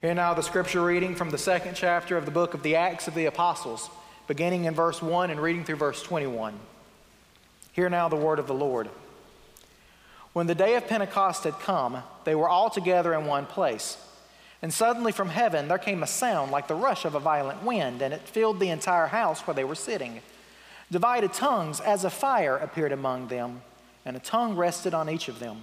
Hear now the scripture reading from the second chapter of the book of the Acts of the Apostles, beginning in verse 1 and reading through verse 21. Hear now the word of the Lord. When the day of Pentecost had come, they were all together in one place. And suddenly from heaven there came a sound like the rush of a violent wind, and it filled the entire house where they were sitting. Divided tongues as a fire appeared among them, and a tongue rested on each of them.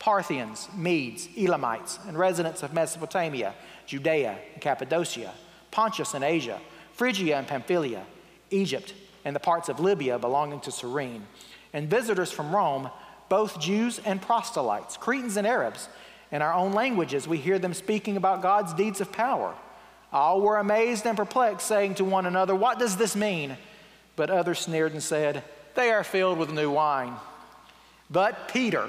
Parthians, Medes, Elamites, and residents of Mesopotamia, Judea and Cappadocia, Pontus and Asia, Phrygia and Pamphylia, Egypt and the parts of Libya belonging to Cyrene, and visitors from Rome, both Jews and proselytes, Cretans and Arabs. In our own languages we hear them speaking about God's deeds of power." All were amazed and perplexed, saying to one another, "What does this mean?" But others sneered and said, "They are filled with new wine." But Peter,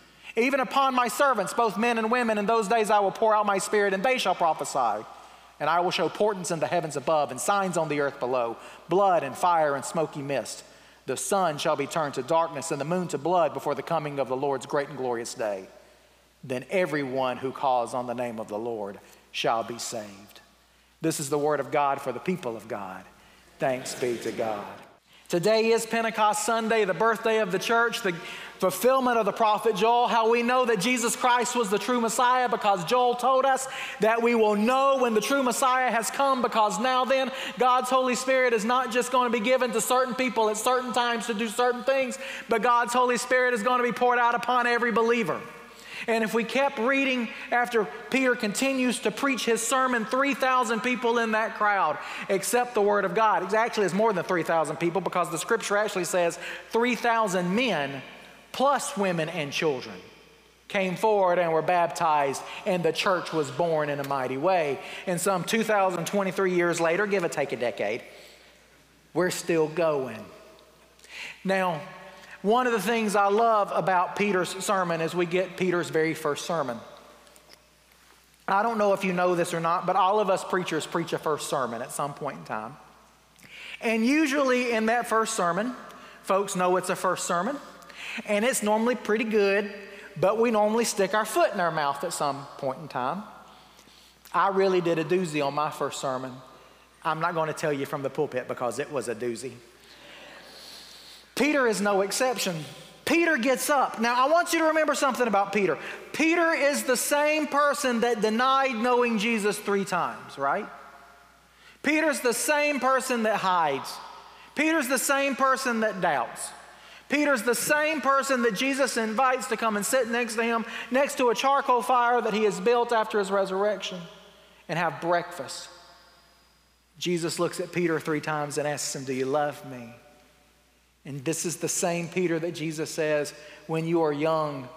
Even upon my servants, both men and women, in those days I will pour out my Spirit, and they shall prophesy. And I will show portents in the heavens above and signs on the earth below, blood and fire and smoky mist. The sun shall be turned to darkness and the moon to blood before the coming of the Lord's great and glorious day. Then everyone who calls on the name of the Lord shall be saved." This is the word of God for the people of God. Thanks be to God. Today is Pentecost Sunday, the birthday of the church, the fulfillment of the prophet Joel, how we know that Jesus Christ was the true Messiah because Joel told us that we will know when the true Messiah has come, because now then God's Holy Spirit is not just going to be given to certain people at certain times to do certain things, but God's Holy Spirit is going to be poured out upon every believer. And if we kept reading after Peter continues to preach his sermon, 3,000 people in that crowd accept the word of God. It actually is more than 3,000 people because the scripture actually says 3,000 men plus women and children came forward and were baptized, and the church was born in a mighty way. And some 2,023 years later, give or take a decade, we're still going. Now, one of the things I love about Peter's sermon is we get Peter's very first sermon. I don't know if you know this or not, but all of us preachers preach a first sermon at some point in time. And usually in that first sermon, folks know it's a first sermon, and it's normally pretty good, but we normally stick our foot in our mouth at some point in time. I really did a doozy on my first sermon. I'm not going to tell you from the pulpit because it was a doozy. Peter is no exception. Peter gets up. Now, I want you to remember something about Peter. Peter is the same person that denied knowing Jesus 3 times, right? Peter's the same person that hides. Peter's the same person that doubts. Peter's the same person that Jesus invites to come and sit next to him, next to a charcoal fire that he has built after his resurrection, and have breakfast. Jesus looks at Peter 3 times and asks him, "Do you love me?" And this is the same Peter that Jesus says, when you are young,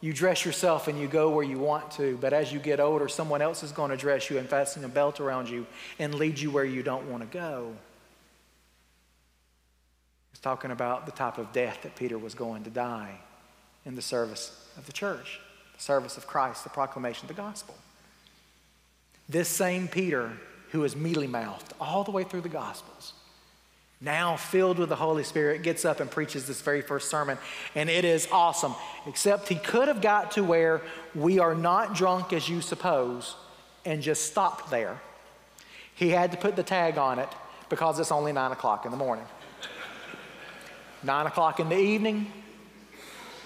you dress yourself and you go where you want to, but as you get older, someone else is going to dress you and fasten a belt around you and lead you where you don't want to go. It's talking about the type of death that Peter was going to die in the service of the church, the service of Christ, the proclamation of the gospel. This same Peter who is mealy-mouthed all the way through the Gospels, now filled with the Holy Spirit, gets up and preaches this very first sermon, and it is awesome, except he could have got to where "we are not drunk as you suppose" and just stopped there. He had to put the tag on it because it's only 9 o'clock in the morning. 9 o'clock in the evening,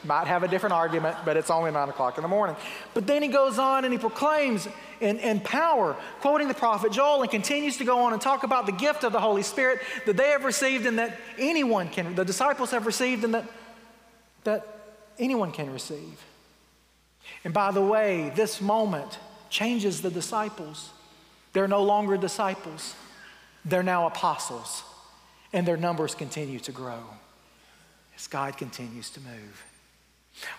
Might have a different argument, but it's only 9 o'clock in the morning. But then he goes on and he proclaims in power, quoting the prophet Joel, and continues to go on and talk about the gift of the Holy Spirit that they have received and that anyone can, the disciples have received and that anyone can receive. And by the way, this moment changes the disciples. They're no longer disciples. They're now apostles, and their numbers continue to grow as God continues to move.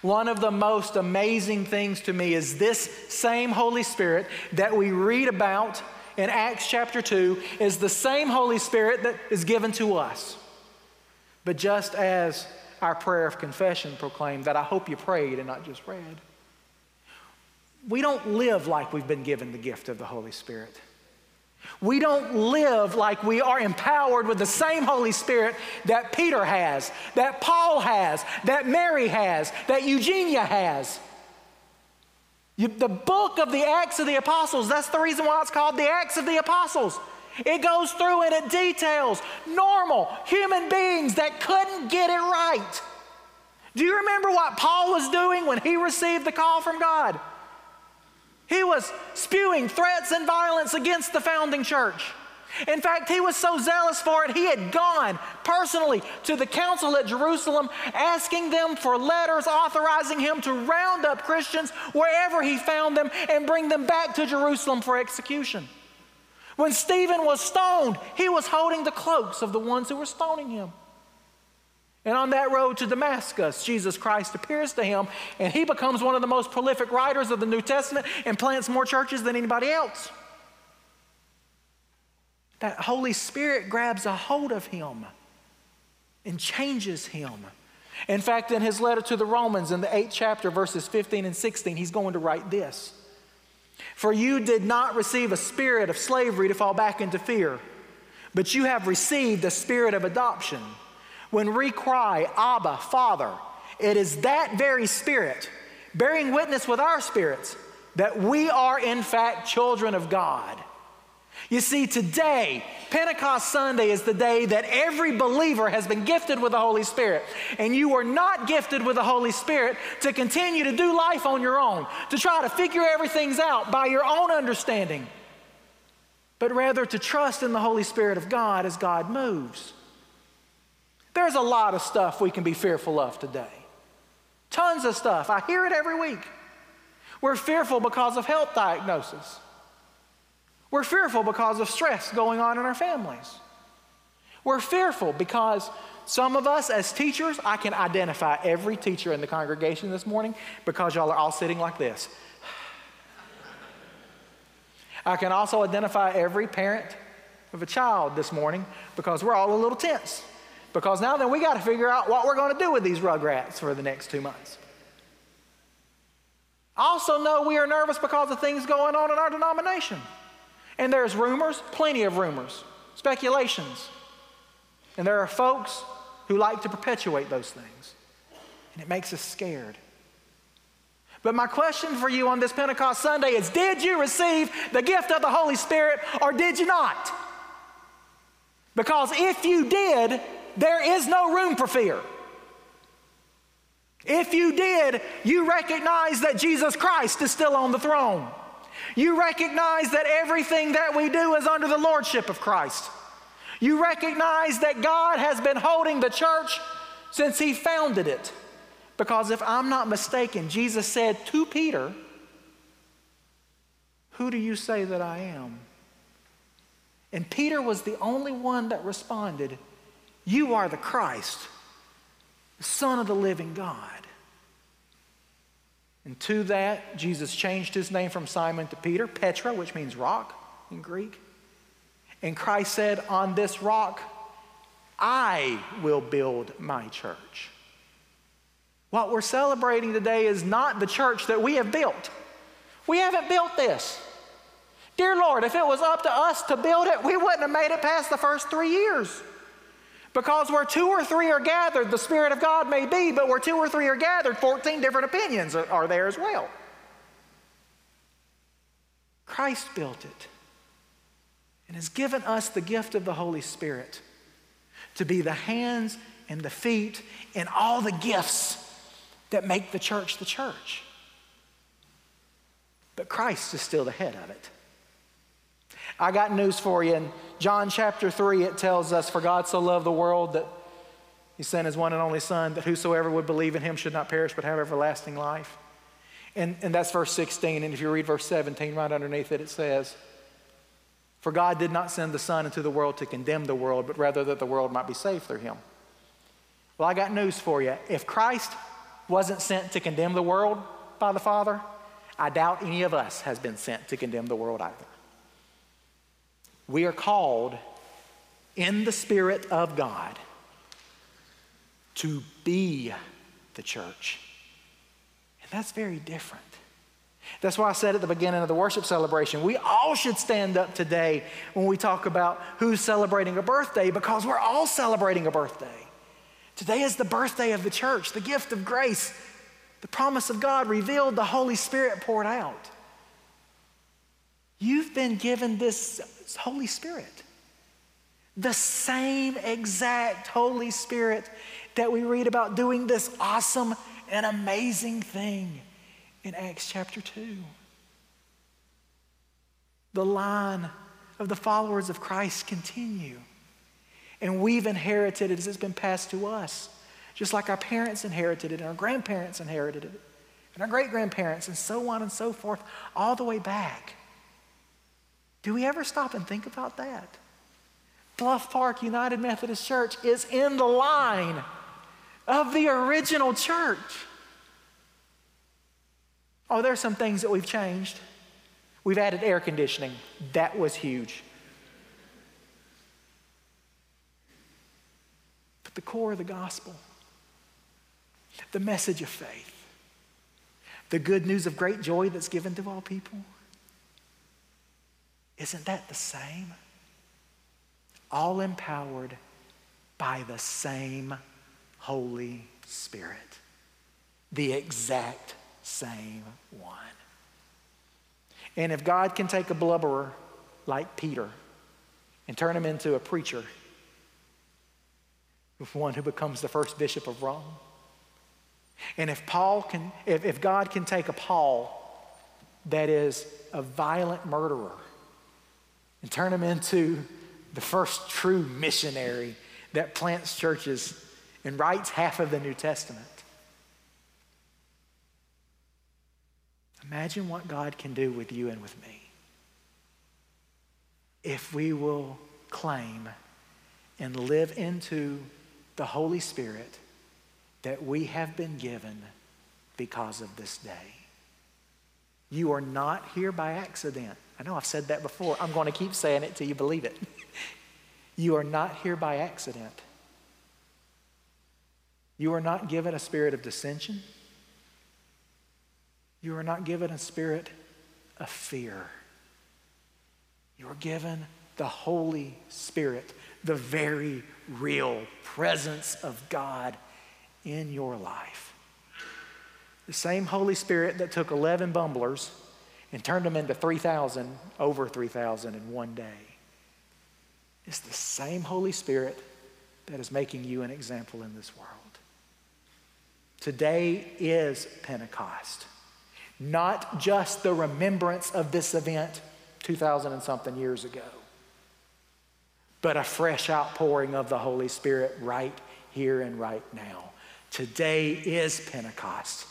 One of the most amazing things to me is this same Holy Spirit that we read about in Acts chapter 2 is the same Holy Spirit that is given to us. But just as our prayer of confession proclaimed that I hope you prayed and not just read, we don't live like we've been given the gift of the Holy Spirit. We don't live like we are empowered with the same Holy Spirit that Peter has, that Paul has, that Mary has, that Eugenia has. The book of the Acts of the Apostles, that's the reason why it's called the Acts of the Apostles. It goes through and it details normal human beings that couldn't get it right. Do you remember what Paul was doing when he received the call from God? He was spewing threats and violence against the founding church. In fact, he was so zealous for it, he had gone personally to the council at Jerusalem, asking them for letters authorizing him to round up Christians wherever he found them and bring them back to Jerusalem for execution. When Stephen was stoned, he was holding the cloaks of the ones who were stoning him. And on that road to Damascus, Jesus Christ appears to him, and he becomes one of the most prolific writers of the New Testament and plants more churches than anybody else. That Holy Spirit grabs a hold of him and changes him. In fact, in his letter to the Romans in the 8th chapter, verses 15 and 16, he's going to write this. For you did not receive a spirit of slavery to fall back into fear, but you have received a spirit of adoption. When we cry, Abba, Father, it is that very Spirit, bearing witness with our spirits, that we are in fact children of God. You see, today, Pentecost Sunday is the day that every believer has been gifted with the Holy Spirit. And you are not gifted with the Holy Spirit to continue to do life on your own, to try to figure everything out by your own understanding, but rather to trust in the Holy Spirit of God as God moves. There's a lot of stuff we can be fearful of today. Tons of stuff. I hear it every week. We're fearful because of health diagnosis. We're fearful because of stress going on in our families. We're fearful because some of us as teachers, I can identify every teacher in the congregation this morning because y'all are all sitting like this. I can also identify every parent of a child this morning because we're all a little tense. Because now then we got to figure out what we're going to do with these rugrats for the next 2 months. Also know we are nervous because of things going on in our denomination. And there's rumors, plenty of rumors, speculations. And there are folks who like to perpetuate those things. And it makes us scared. But my question for you on this Pentecost Sunday is, did you receive the gift of the Holy Spirit or did you not? Because if you did, there is no room for fear. If you did, you recognize that Jesus Christ is still on the throne. You recognize that everything that we do is under the lordship of Christ. You recognize that God has been holding the church since he founded it. Because if I'm not mistaken, Jesus said to Peter, "Who do you say that I am?" And Peter was the only one that responded, "You are the Christ, the Son of the living God." And to that, Jesus changed his name from Simon to Peter, Petra, which means rock in Greek. And Christ said, "On this rock, I will build my church." What we're celebrating today is not the church that we have built. We haven't built this. Dear Lord, if it was up to us to build it, we wouldn't have made it past the first 3 years. Because where two or three are gathered, the Spirit of God may be, but where two or three are gathered, 14 different opinions are there as well. Christ built it and has given us the gift of the Holy Spirit to be the hands and the feet and all the gifts that make the church the church. But Christ is still the head of it. I got news for you. In John chapter 3, it tells us, "For God so loved the world that he sent his one and only Son, that whosoever would believe in him should not perish but have everlasting life." And that's verse 16. And if you read verse 17, right underneath it, it says, "For God did not send the Son into the world to condemn the world, but rather that the world might be saved through him." Well, I got news for you. If Christ wasn't sent to condemn the world by the Father, I doubt any of us has been sent to condemn the world either. We are called in the Spirit of God to be the church. And that's very different. That's why I said at the beginning of the worship celebration, we all should stand up today when we talk about who's celebrating a birthday, because we're all celebrating a birthday. Today is the birthday of the church, the gift of grace, the promise of God revealed, the Holy Spirit poured out. You've been given this Holy Spirit, the same exact Holy Spirit that we read about doing this awesome and amazing thing in Acts chapter 2. The line of the followers of Christ continue, and we've inherited it as it's been passed to us, just like our parents inherited it, and our grandparents inherited it, and our great-grandparents, and so on and so forth, all the way back. Do we ever stop and think about that? Bluff Park United Methodist Church is in the line of the original church. Oh, there are some things that we've changed. We've added air conditioning. That was huge. But the core of the gospel, the message of faith, the good news of great joy that's given to all people, isn't that the same? All empowered by the same Holy Spirit, the exact same one. And if God can take a blubberer like Peter and turn him into a preacher, one who becomes the first bishop of Rome, and if God can take a Paul that is a violent murderer and turn him into the first true missionary that plants churches and writes half of the New Testament, imagine what God can do with you and with me if we will claim and live into the Holy Spirit that we have been given because of this day. You are not here by accident. I know I've said that before. I'm going to keep saying it till you believe it. You are not here by accident. You are not given a spirit of dissension. You are not given a spirit of fear. You are given the Holy Spirit, the very real presence of God in your life. The same Holy Spirit that took 11 bumblers and turned them into 3,000, over 3,000 in one day. It's the same Holy Spirit that is making you an example in this world. Today is Pentecost. Not just the remembrance of this event 2,000 and something years ago, but a fresh outpouring of the Holy Spirit right here and right now. Today is Pentecost,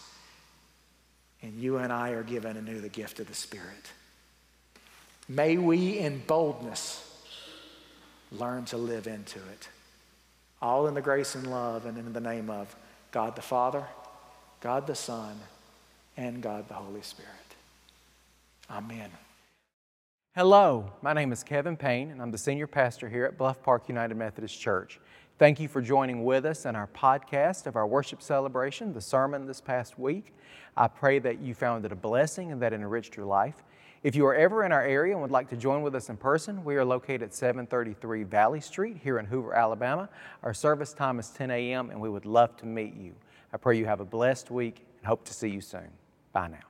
and you and I are given anew the gift of the Spirit. May we in boldness learn to live into it, all in the grace and love and in the name of God the Father, God the Son, and God the Holy Spirit. Amen. Hello, my name is Kevin Payne, and I'm the senior pastor here at Bluff Park United Methodist Church. Thank you for joining with us in our podcast of our worship celebration, the sermon this past week. I pray that you found it a blessing and that it enriched your life. If you are ever in our area and would like to join with us in person, we are located at 733 Valley Street here in Hoover, Alabama. Our service time is 10 a.m., and we would love to meet you. I pray you have a blessed week and hope to see you soon. Bye now.